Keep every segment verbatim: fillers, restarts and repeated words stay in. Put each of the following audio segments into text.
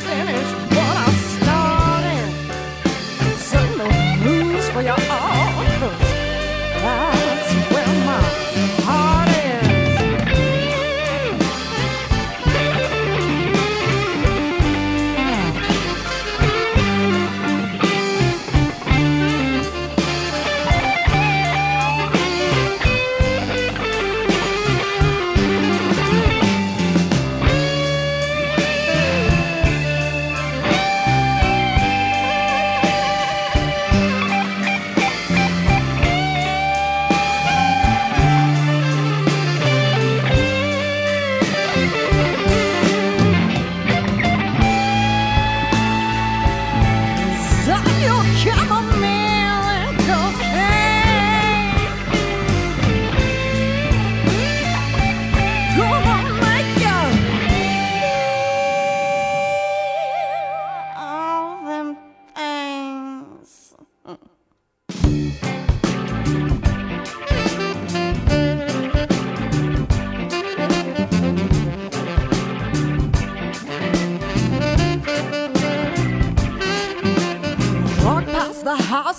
Finish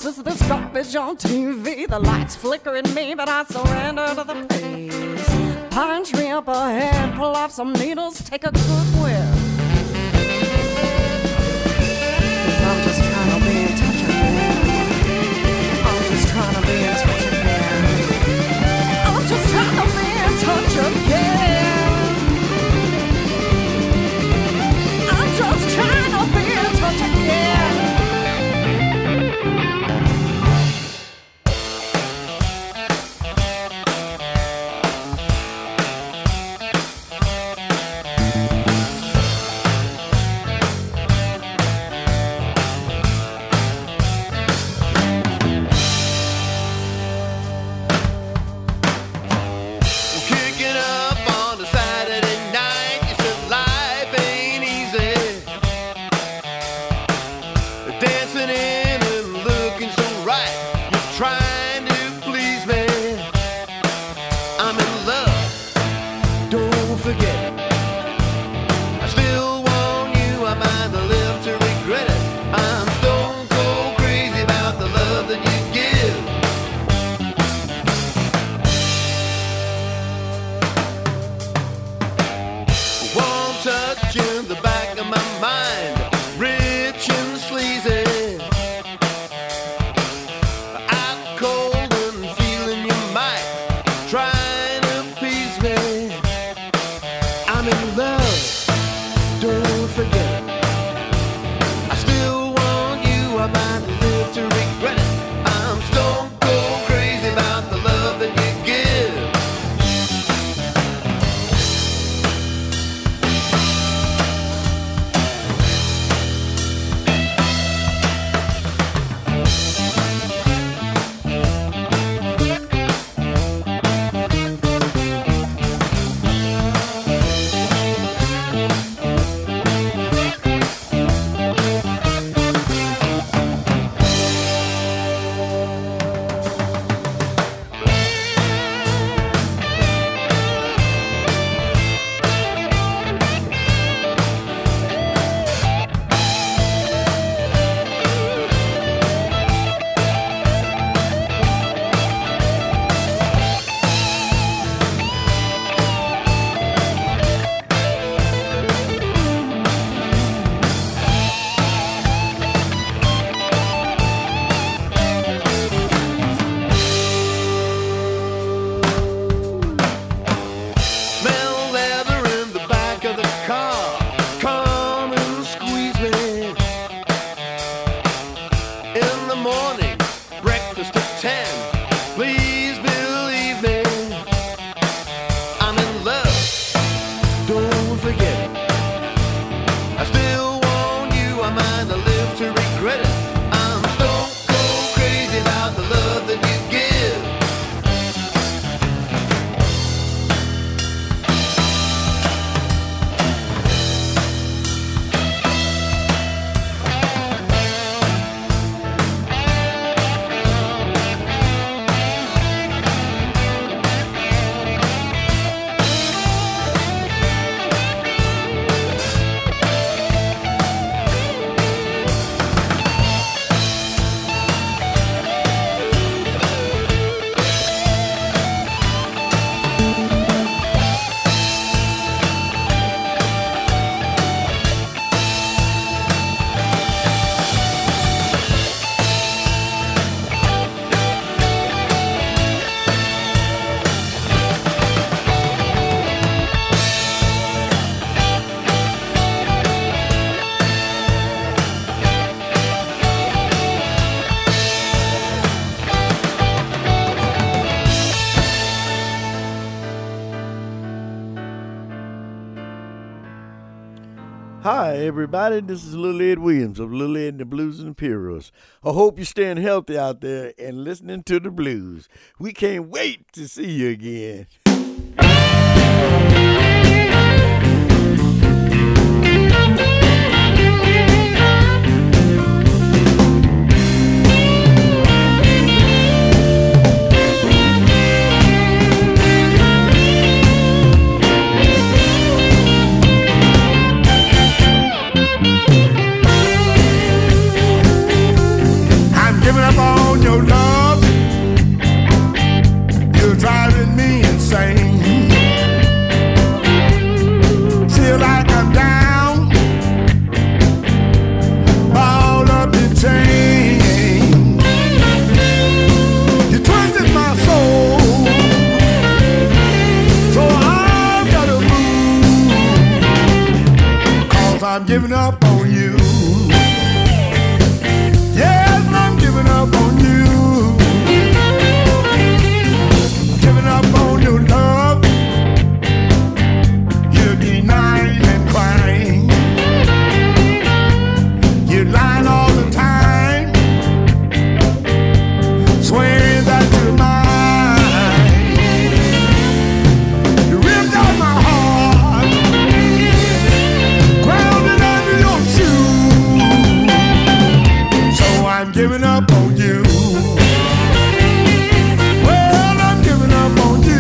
is this garbage on T V? The lights flickering me, but I surrender to the pace. Pine tree up ahead, pull off some needles, take a good whiff. I'm just trying to be in touch again. I'm just trying to be in touch again. I'm just trying to be in touch again. I'm just trying to be in touch everybody. This is Lil Ed Williams of Lil Ed and the Blues and Imperials. I hope you're staying healthy out there and listening to the blues. We can't wait to see you again. Give it up all. giving up on you. Yes, and I'm giving up on you. Giving up on your love. You're denying and crying. You're lying all the time, swearing that you're mine. You ripped out my heart, ground it under your shoe. So I'm giving up on you. Well, I'm giving up on you.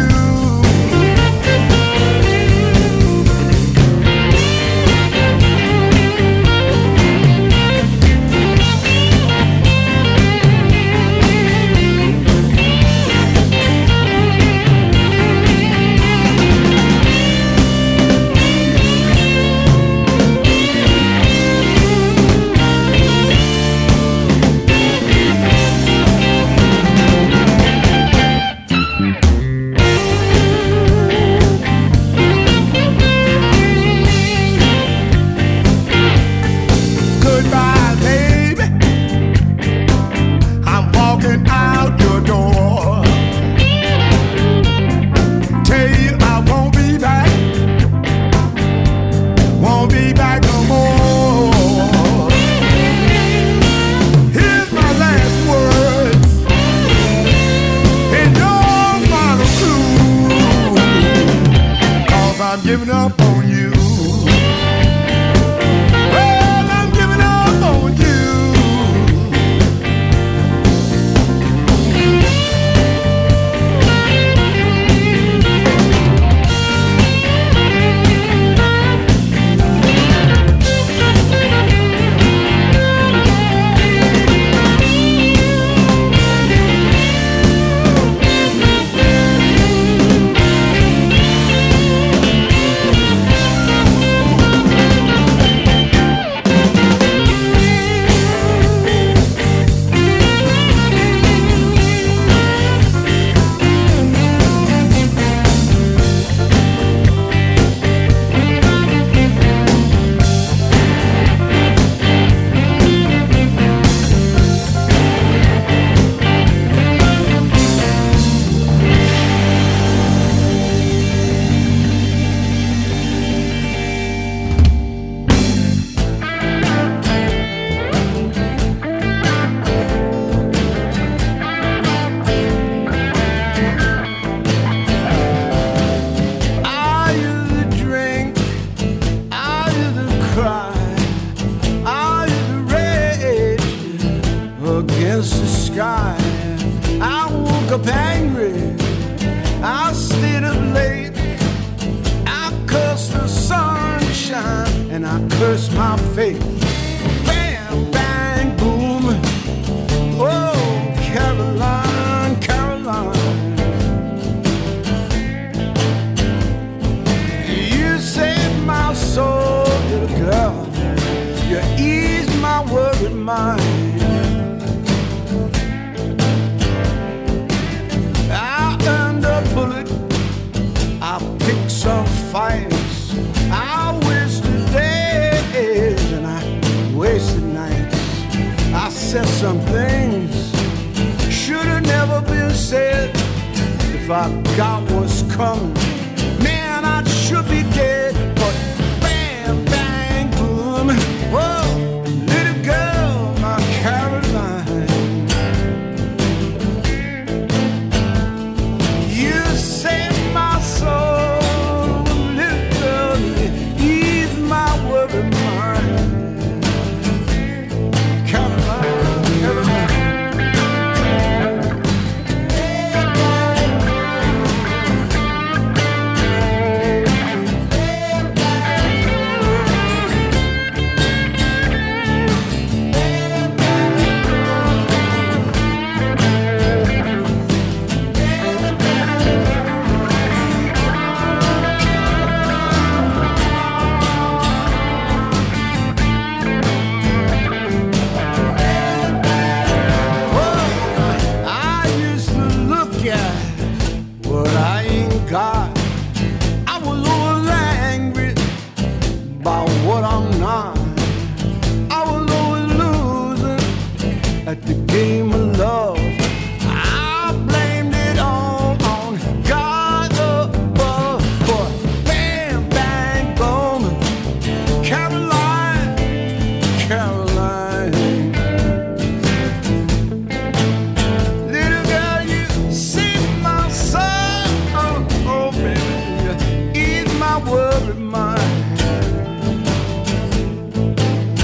worried mind.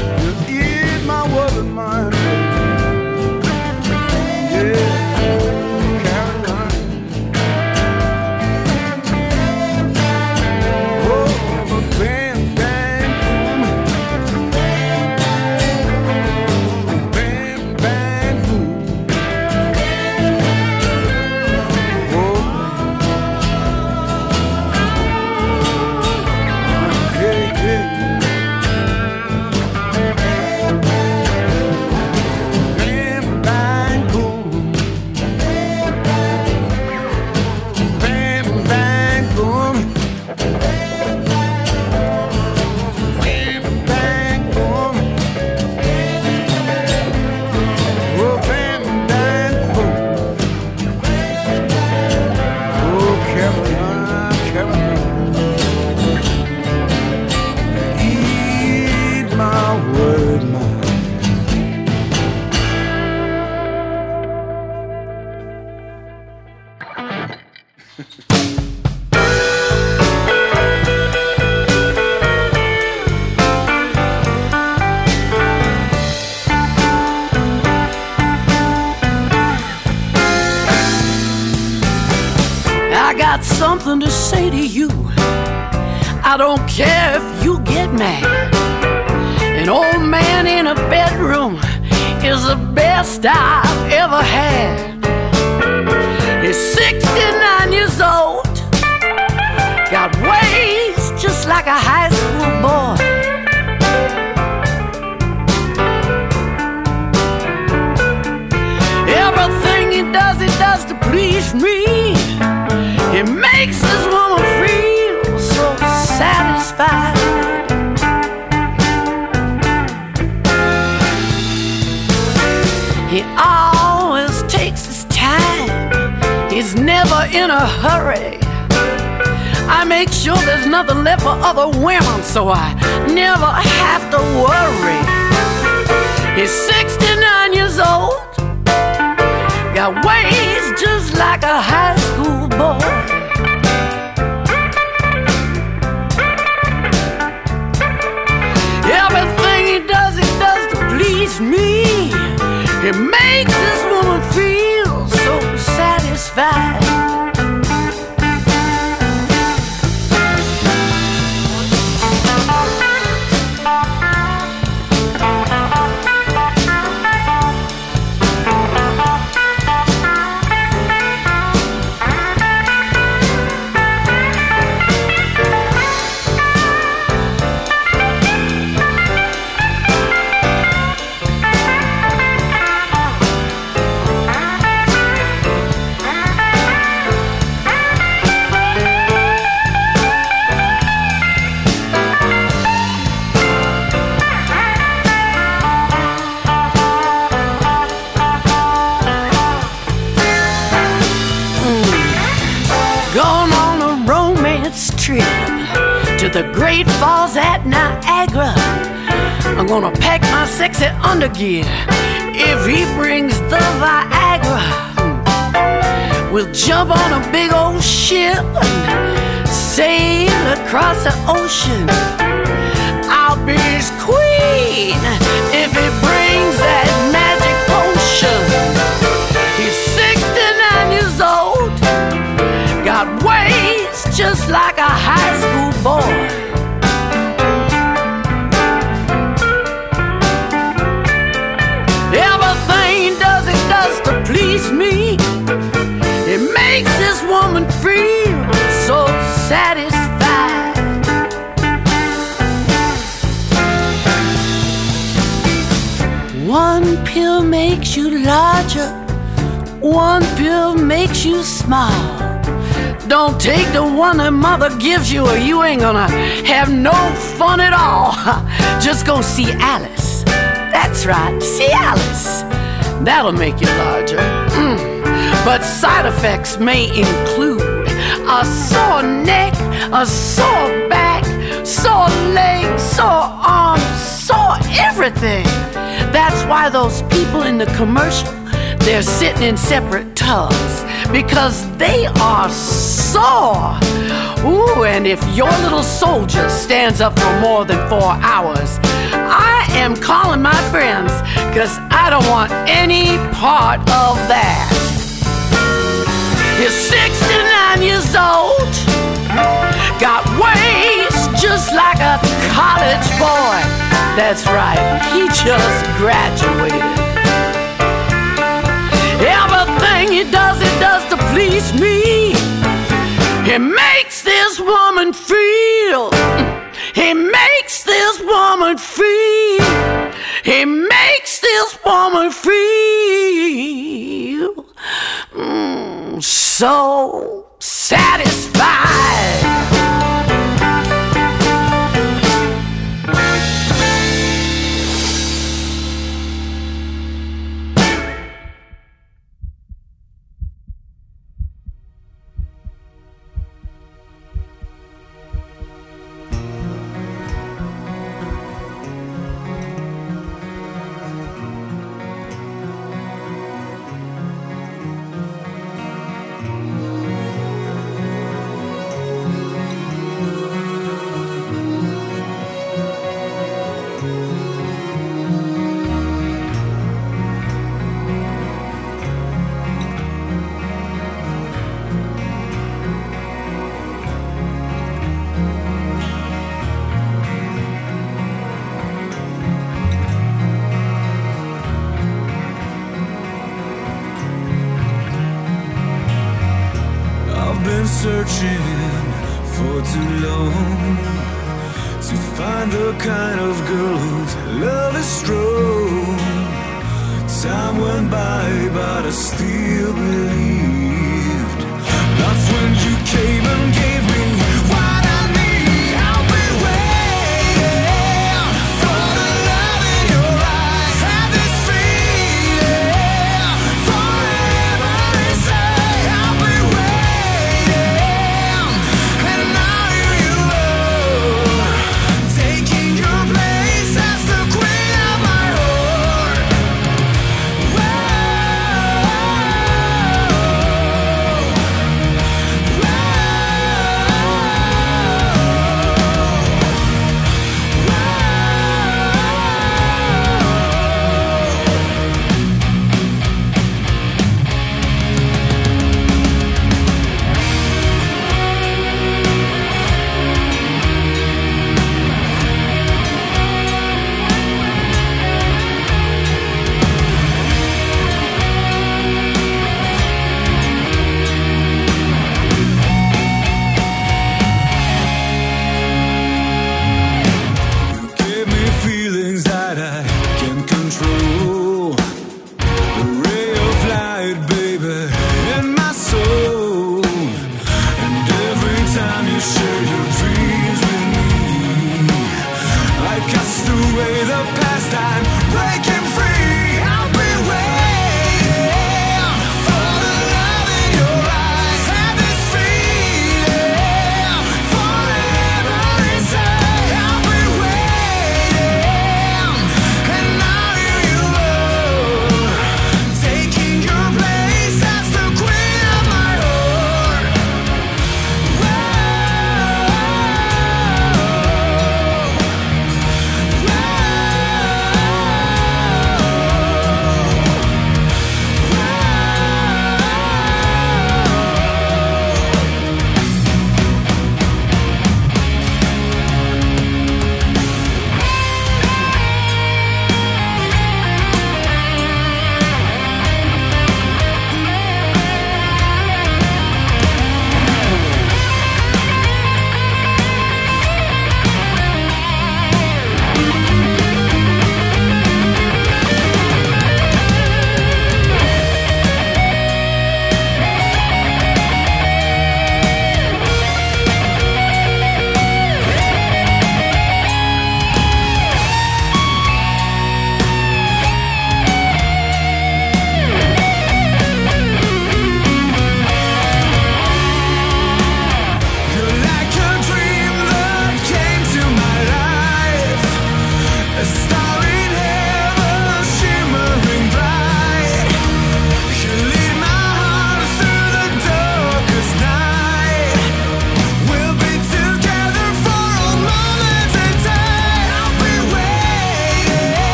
Just ease my worried mind. Yeah, Caroline. Oh, a bang, bang, boom. Bang, bang, boom. Oh, yeah, yeah. Bang, bang, boom. Bang, bang, boom. Bang, bang, boom. Oh, bang, bang, boom. Oh, Caroline, Caroline. Eat my word, man. I got something to say to you. I don't care if you get mad. An old man in a bedroom is the best I've ever had. He's sixty-nine years old, got ways just like a high school boy. Everything he does, he does to please me. He makes this woman feel so satisfied. He always takes his time. He's never in a hurry. I make sure there's nothing left for other women, so I never have to worry. He's sixty-nine years old, got ways just like a high school boy. Everything he does, he does to please me. He makes this woman feel so satisfied. Gone on a romance trip to the Great Falls at Niagara. I'm gonna pack my sexy undergear if he brings the Viagra. We'll jump on a big old ship and sail across the ocean. I'll be his queen if he brings that magic potion. He's sixty-nine years old, got ways just like a high school boy. Everything he does, he does to please me. It makes this woman feel so satisfied. One pill makes you larger, one pill makes you small. Don't take the one that mother gives you, or you ain't gonna have no fun at all. Just go see Alice. That's right, see Alice. That'll make you larger. Mm. But side effects may include a sore neck, a sore back, sore legs, sore arms, sore everything. That's why those people in the commercial, they're sitting in separate tubs. because they are sore. Ooh, and if your little soldier stands up for more than four hours, I am calling my friends, because I don't want any part of that. You're sixty-nine years old, got ways just like a college boy. That's right, he just graduated. Everything he does, he does to please me. He makes this woman feel. He makes this woman free. He makes this woman feel mm, so satisfied.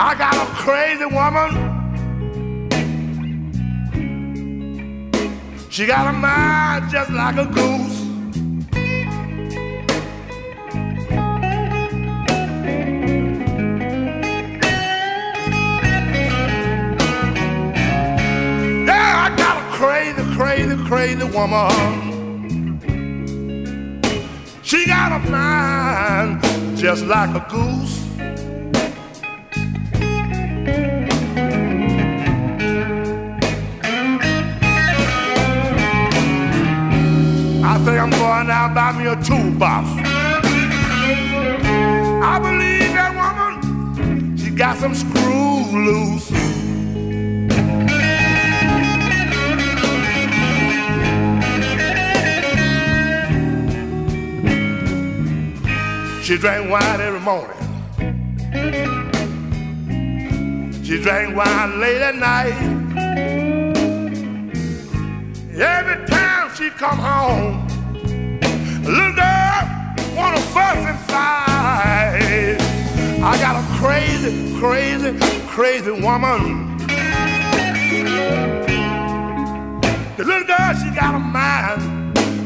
I got a crazy woman. She got a mind just like a goose. Yeah, I got a crazy, crazy, crazy woman. She got a mind just like a goose. I'm going out and buy me a toolbox. I believe that woman, she got some screws loose. She drank wine every morning. She drank wine late at night. Every time she come home, little girl wanna fuss and fight. I got a crazy, crazy, crazy woman. The little girl, she got a mind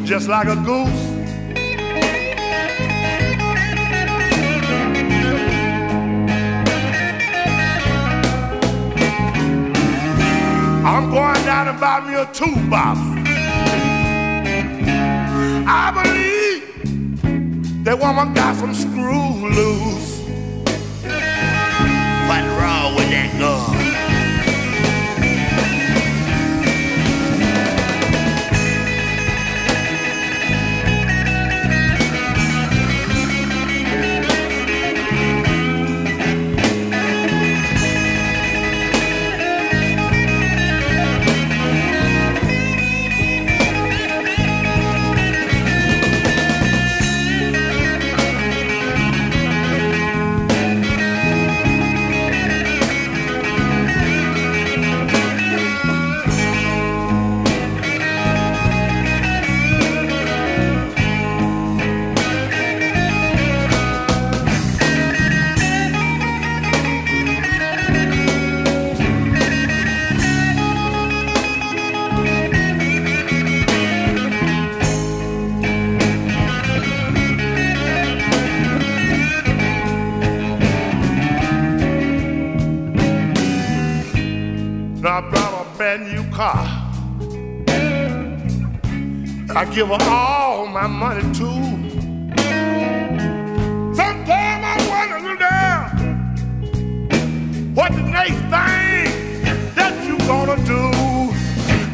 just like a goose. I'm going down and buy me a toolbox. I believe that woman got some screw loose. What's wrong with that girl? I give her all my money too. Sometimes I wonder, little girl, what the next thing that you gonna do?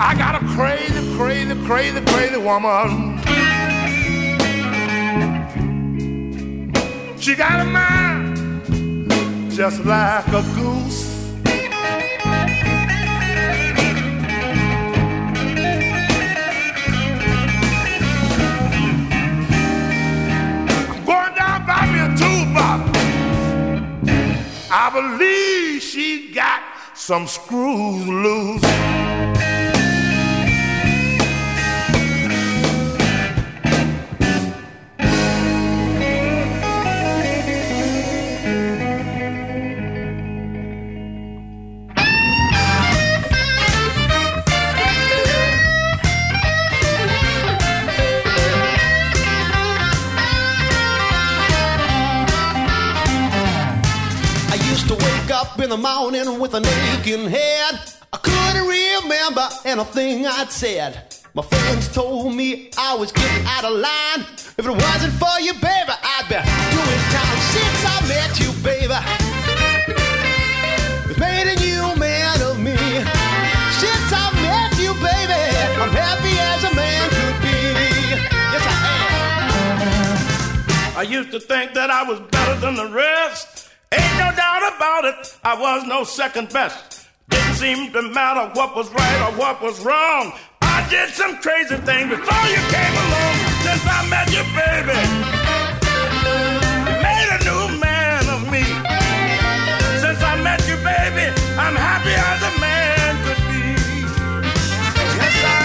I got a crazy, crazy, crazy, crazy woman. She got a mind just like a goose. I believe she got some screws loose. In the morning with an aching head, I couldn't remember anything I'd said. My friends told me I was getting out of line. If it wasn't for you, baby, I'd be doing time. Since I met you, baby, it's made a new man of me. Since I met you, baby, I'm happy as a man could be. Yes, I am. I used to think that I was better than the rest. Ain't no doubt about it, I was no second best. Didn't seem to matter what was right or what was wrong. I did some crazy things before you came along. Since I met you, baby, you made a new man of me. Since I met you, baby, I'm happy as a man could be. Yes, I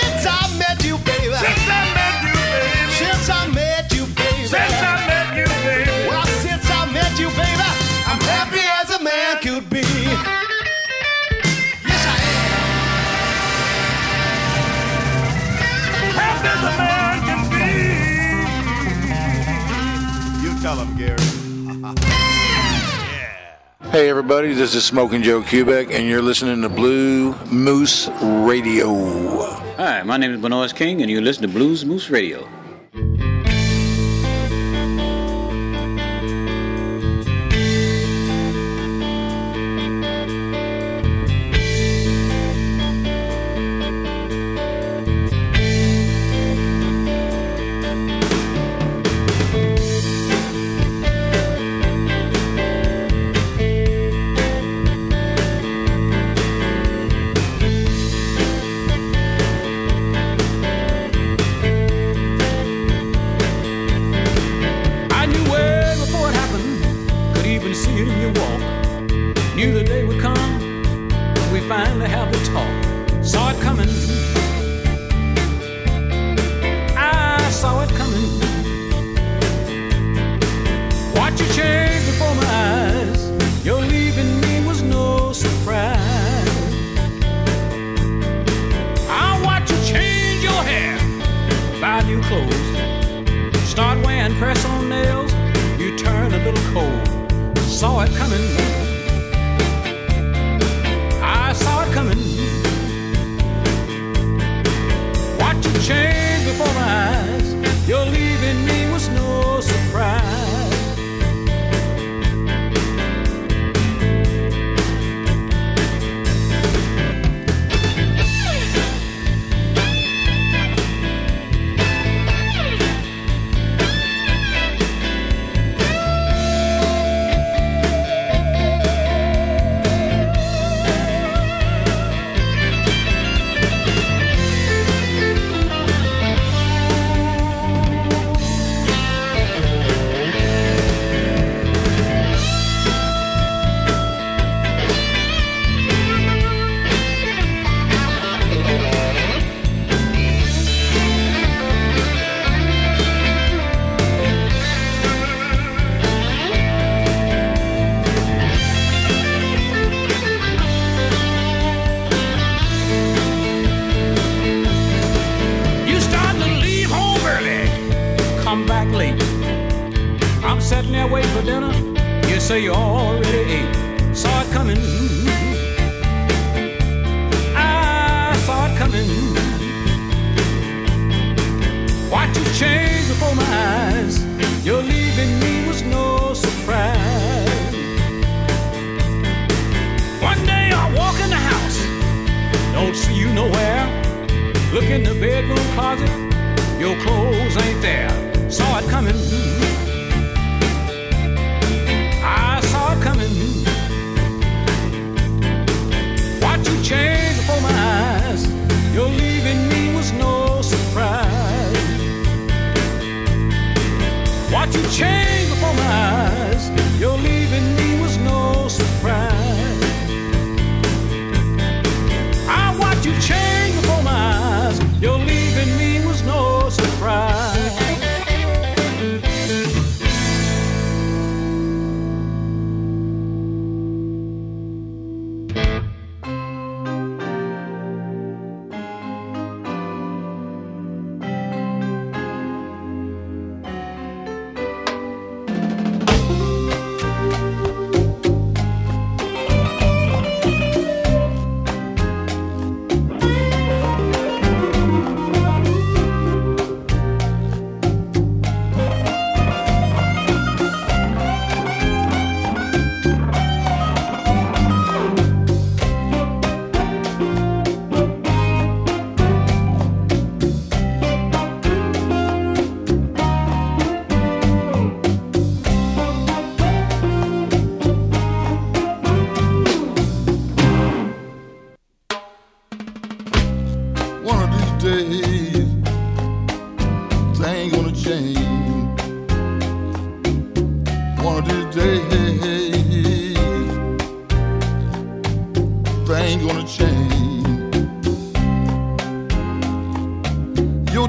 Since I met you, baby. Since I met you, baby. Since I met you, baby. Since I met you, baby. Well, since I met you, baby, I'm happy as a man could be. Yes, I am. Happy as a man can be. You tell him, Gary. Hey everybody, this is Smoking Joe Kubek, and you're listening to Bluesmoose Radio. Hi, my name is Benoit King, and you listen to Bluesmoose Radio.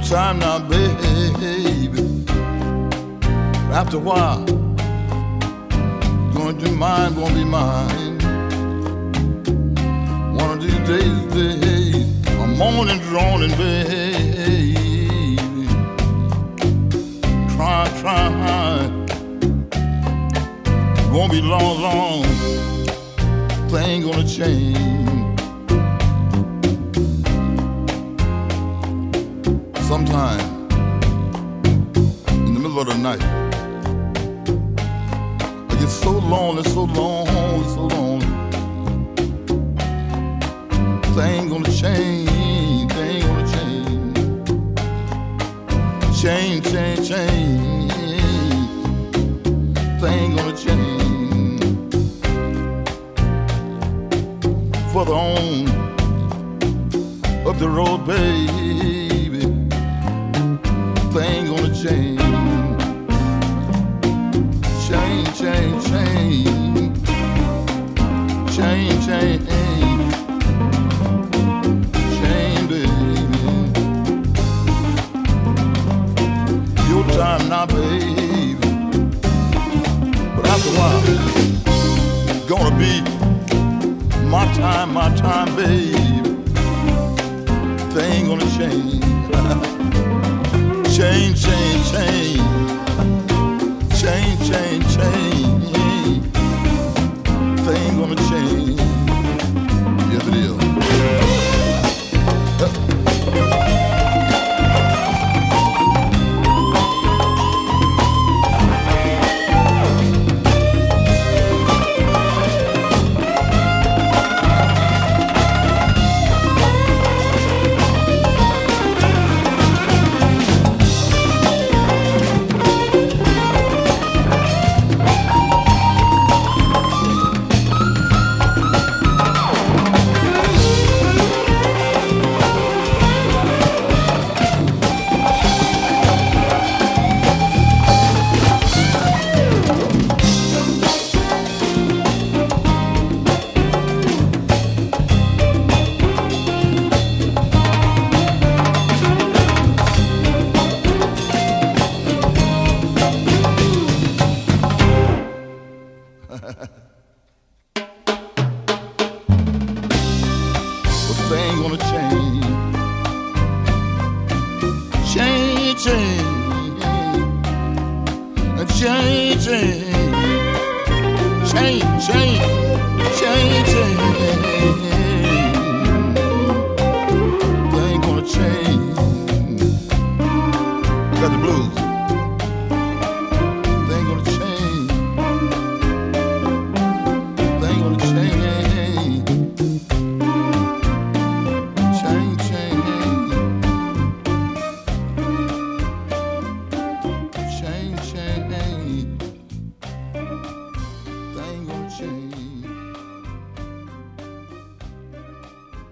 time now, baby. After a while, gonna do mine, won't be mine. One of these days, days, a moaning, droning, baby. Try, try, won't be long, long. Thing gonna change. Sometime in the middle of the night. So lonely, so lonely, so lonely. Things gonna change, things gonna change. Change, change, change. Things gonna change. Further on, up the road, baby. Things gonna change. Change, change, change. Change, change, change, baby. Your time now, baby. But after a while, it's gonna be my time, my time, baby. Things gonna change. Change, change, change. Change, change, change. Things gonna change. Yes, it is.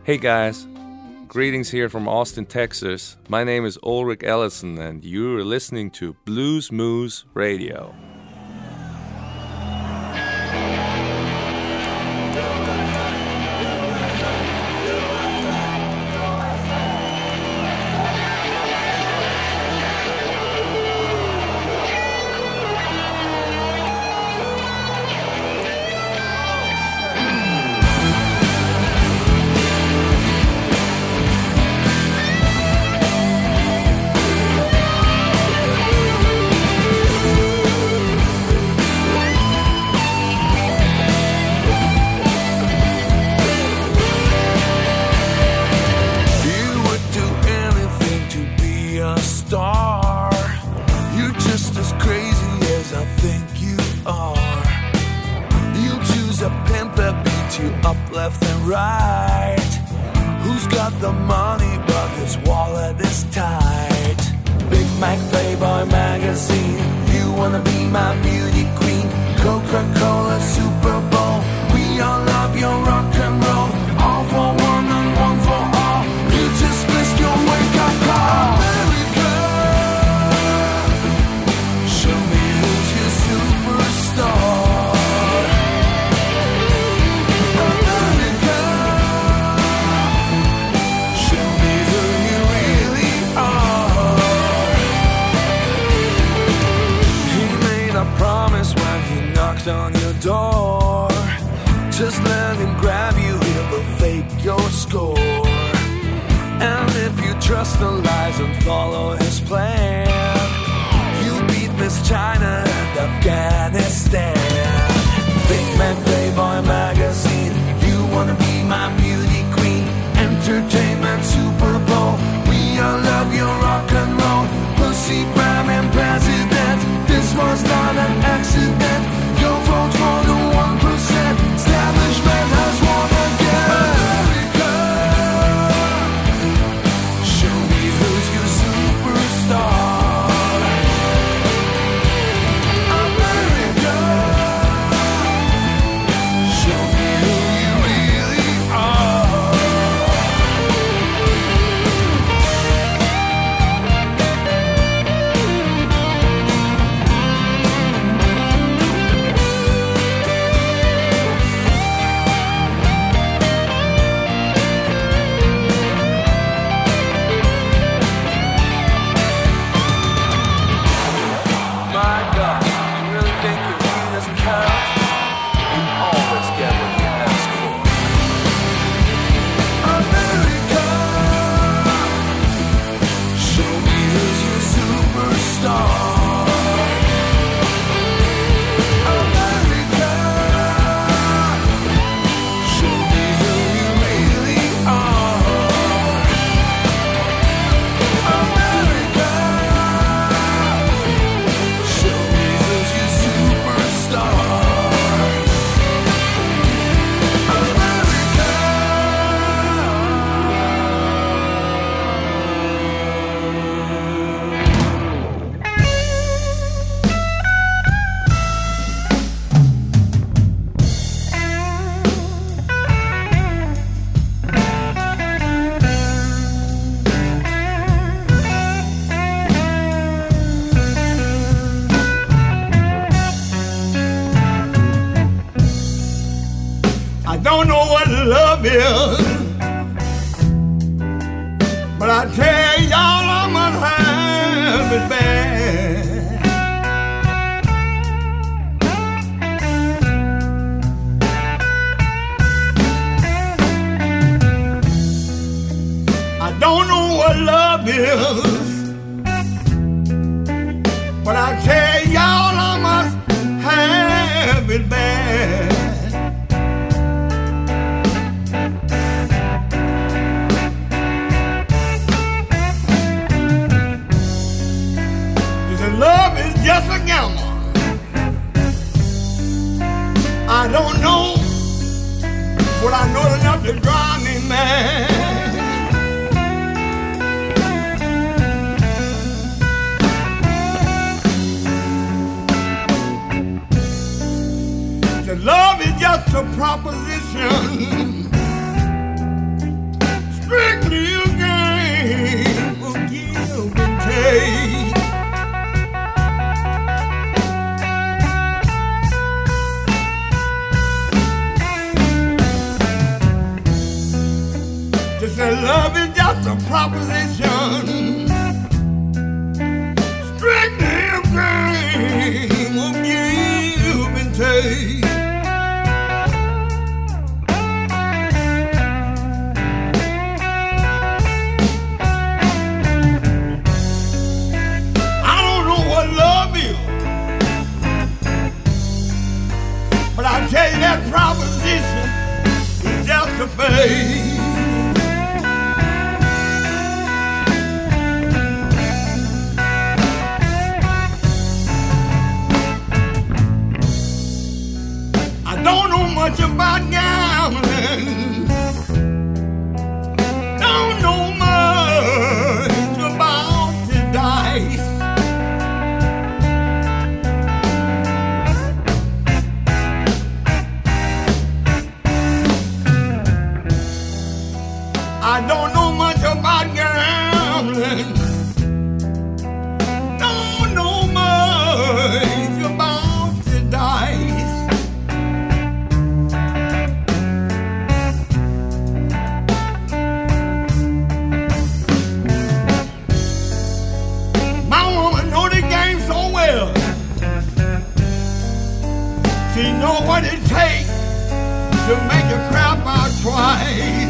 Hey guys, greetings here from Austin, Texas. My name is Ulrich Ellison and you are listening to Bluesmoose Radio. Oh. the lies and follow his plan. You beat Miss China and Afghanistan. Big Man, Playboy magazine. You wanna be my beauty queen. Entertainment Super Bowl. We all love your rock and roll. Pussy, crime and president. This was not an accident. Your vote for the one percent. Establishment has won again. Twice.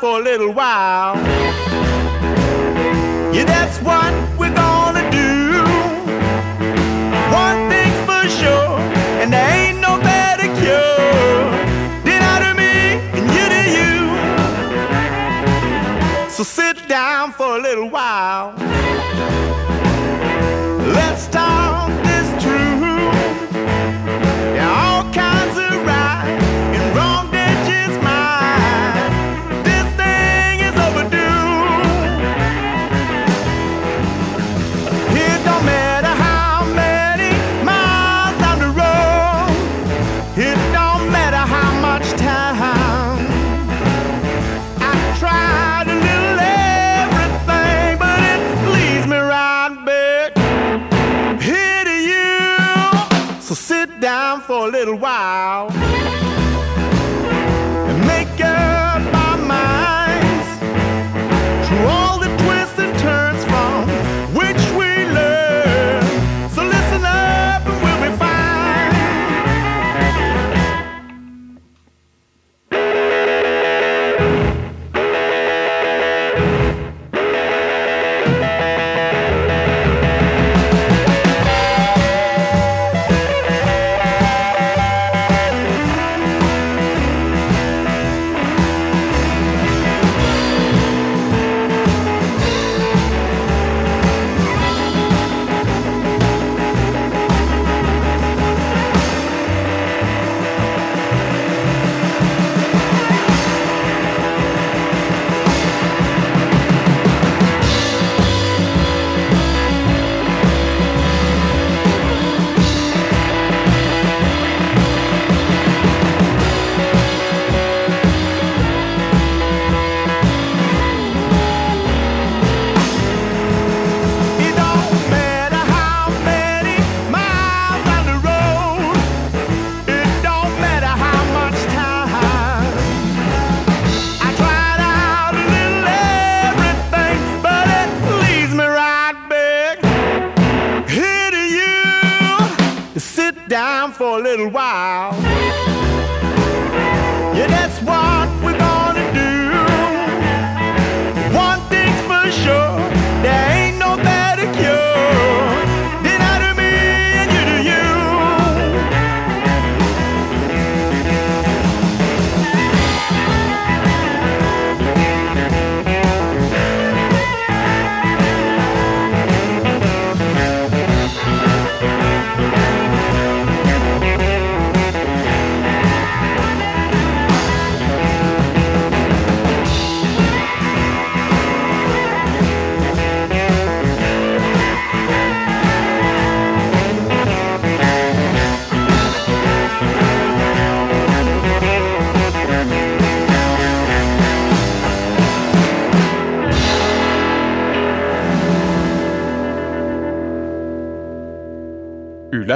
For a little while, yeah, that's what we're gonna do. One thing's for sure, and there ain't no better cure than I to me and you to you. So sit down for a little while. Let's talk this true. There are all kinds of right and wrong. For a little while and make up our minds through all the twists and turns from which we learn. So listen up and we'll be